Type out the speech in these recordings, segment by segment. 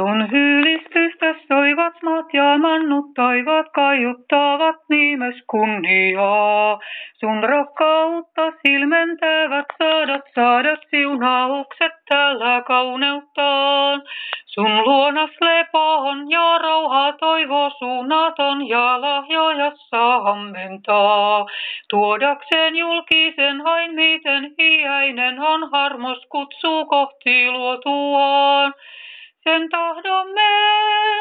Sun hylistystä soivat maat ja mannut taivaat kaiuttavat nimes kunniaa. Sun rakkautta silmentävät sadat siunaukset tällä kauneuttaan. Sun luonas lepoon ja rauha toivo suunnaton ja lahjojassa ammentaa. Tuodakseen julkisen hain miten iäinen on harmos kutsuu kohti luotuaan. Sen tahdomme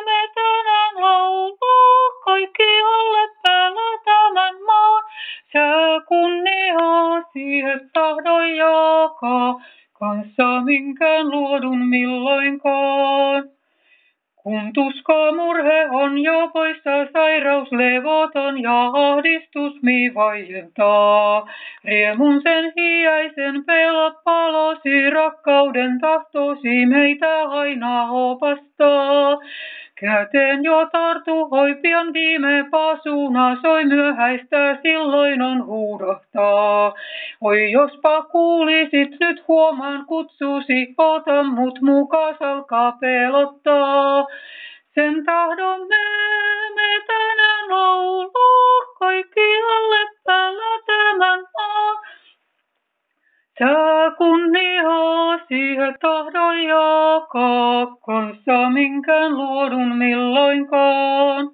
me tänään laulaa kaikkialle päällä tämän maan. Sä kunniaasi et tahdo jakaa kanssa minkään luodun milloinkaan. Kun tuska murhe on jo poissa, sairaus levoton ja ahdistus mi vaientaa. Riemun sen hiäisen pelot palosi, rakkauden tahtosi meitä aina opastaa. Käteen jo tartu, oi pian viime pasuna, soi myöhäistä, silloin on huudahtaa. Oi jospa kuulisit, nyt huomaan kutsusi, ota mut mukas, alkaa pelottaa. Sen tahdomme me tänään laulaa, kaikkialle päällä tämän maan. Sä kunniaasi et tahdo jakaa kanssa minkään luodun milloinkaan.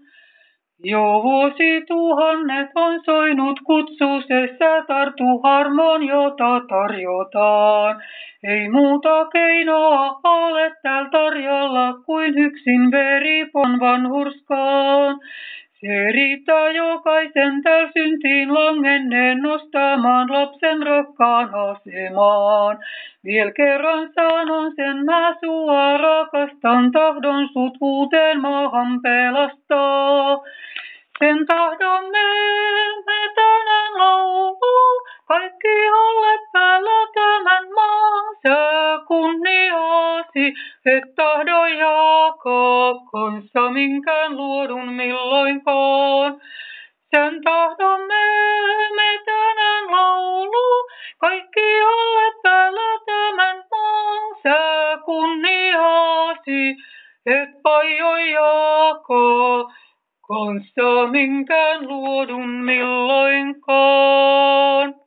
Jo vuosituhannet on soinut kutsusessa, tartu harmoon, jota tarjotaan. Ei muuta keinoa ole täällä tarjolla kuin yksin veripon vanhurskaan. Se riittää jokaisen täällä syntiin langenneen nostamaan lapsen rakkaan asemaan. Viel kerran sanon sen mä sua rakastan, tahdon sut uuteen maahan pelastaa. Sen tahdomme me tänään laulaa kaikkialle päällä tämän maan. Sä kunniaasi et tahdo jakaa kanssa minkään luodun milloinkaan. Sen tahdomme me tänään laulaa kaikkialle päällä tämän maan. Sä kunniaasi et aion jakaa kanssa minkään luodun milloinkaan.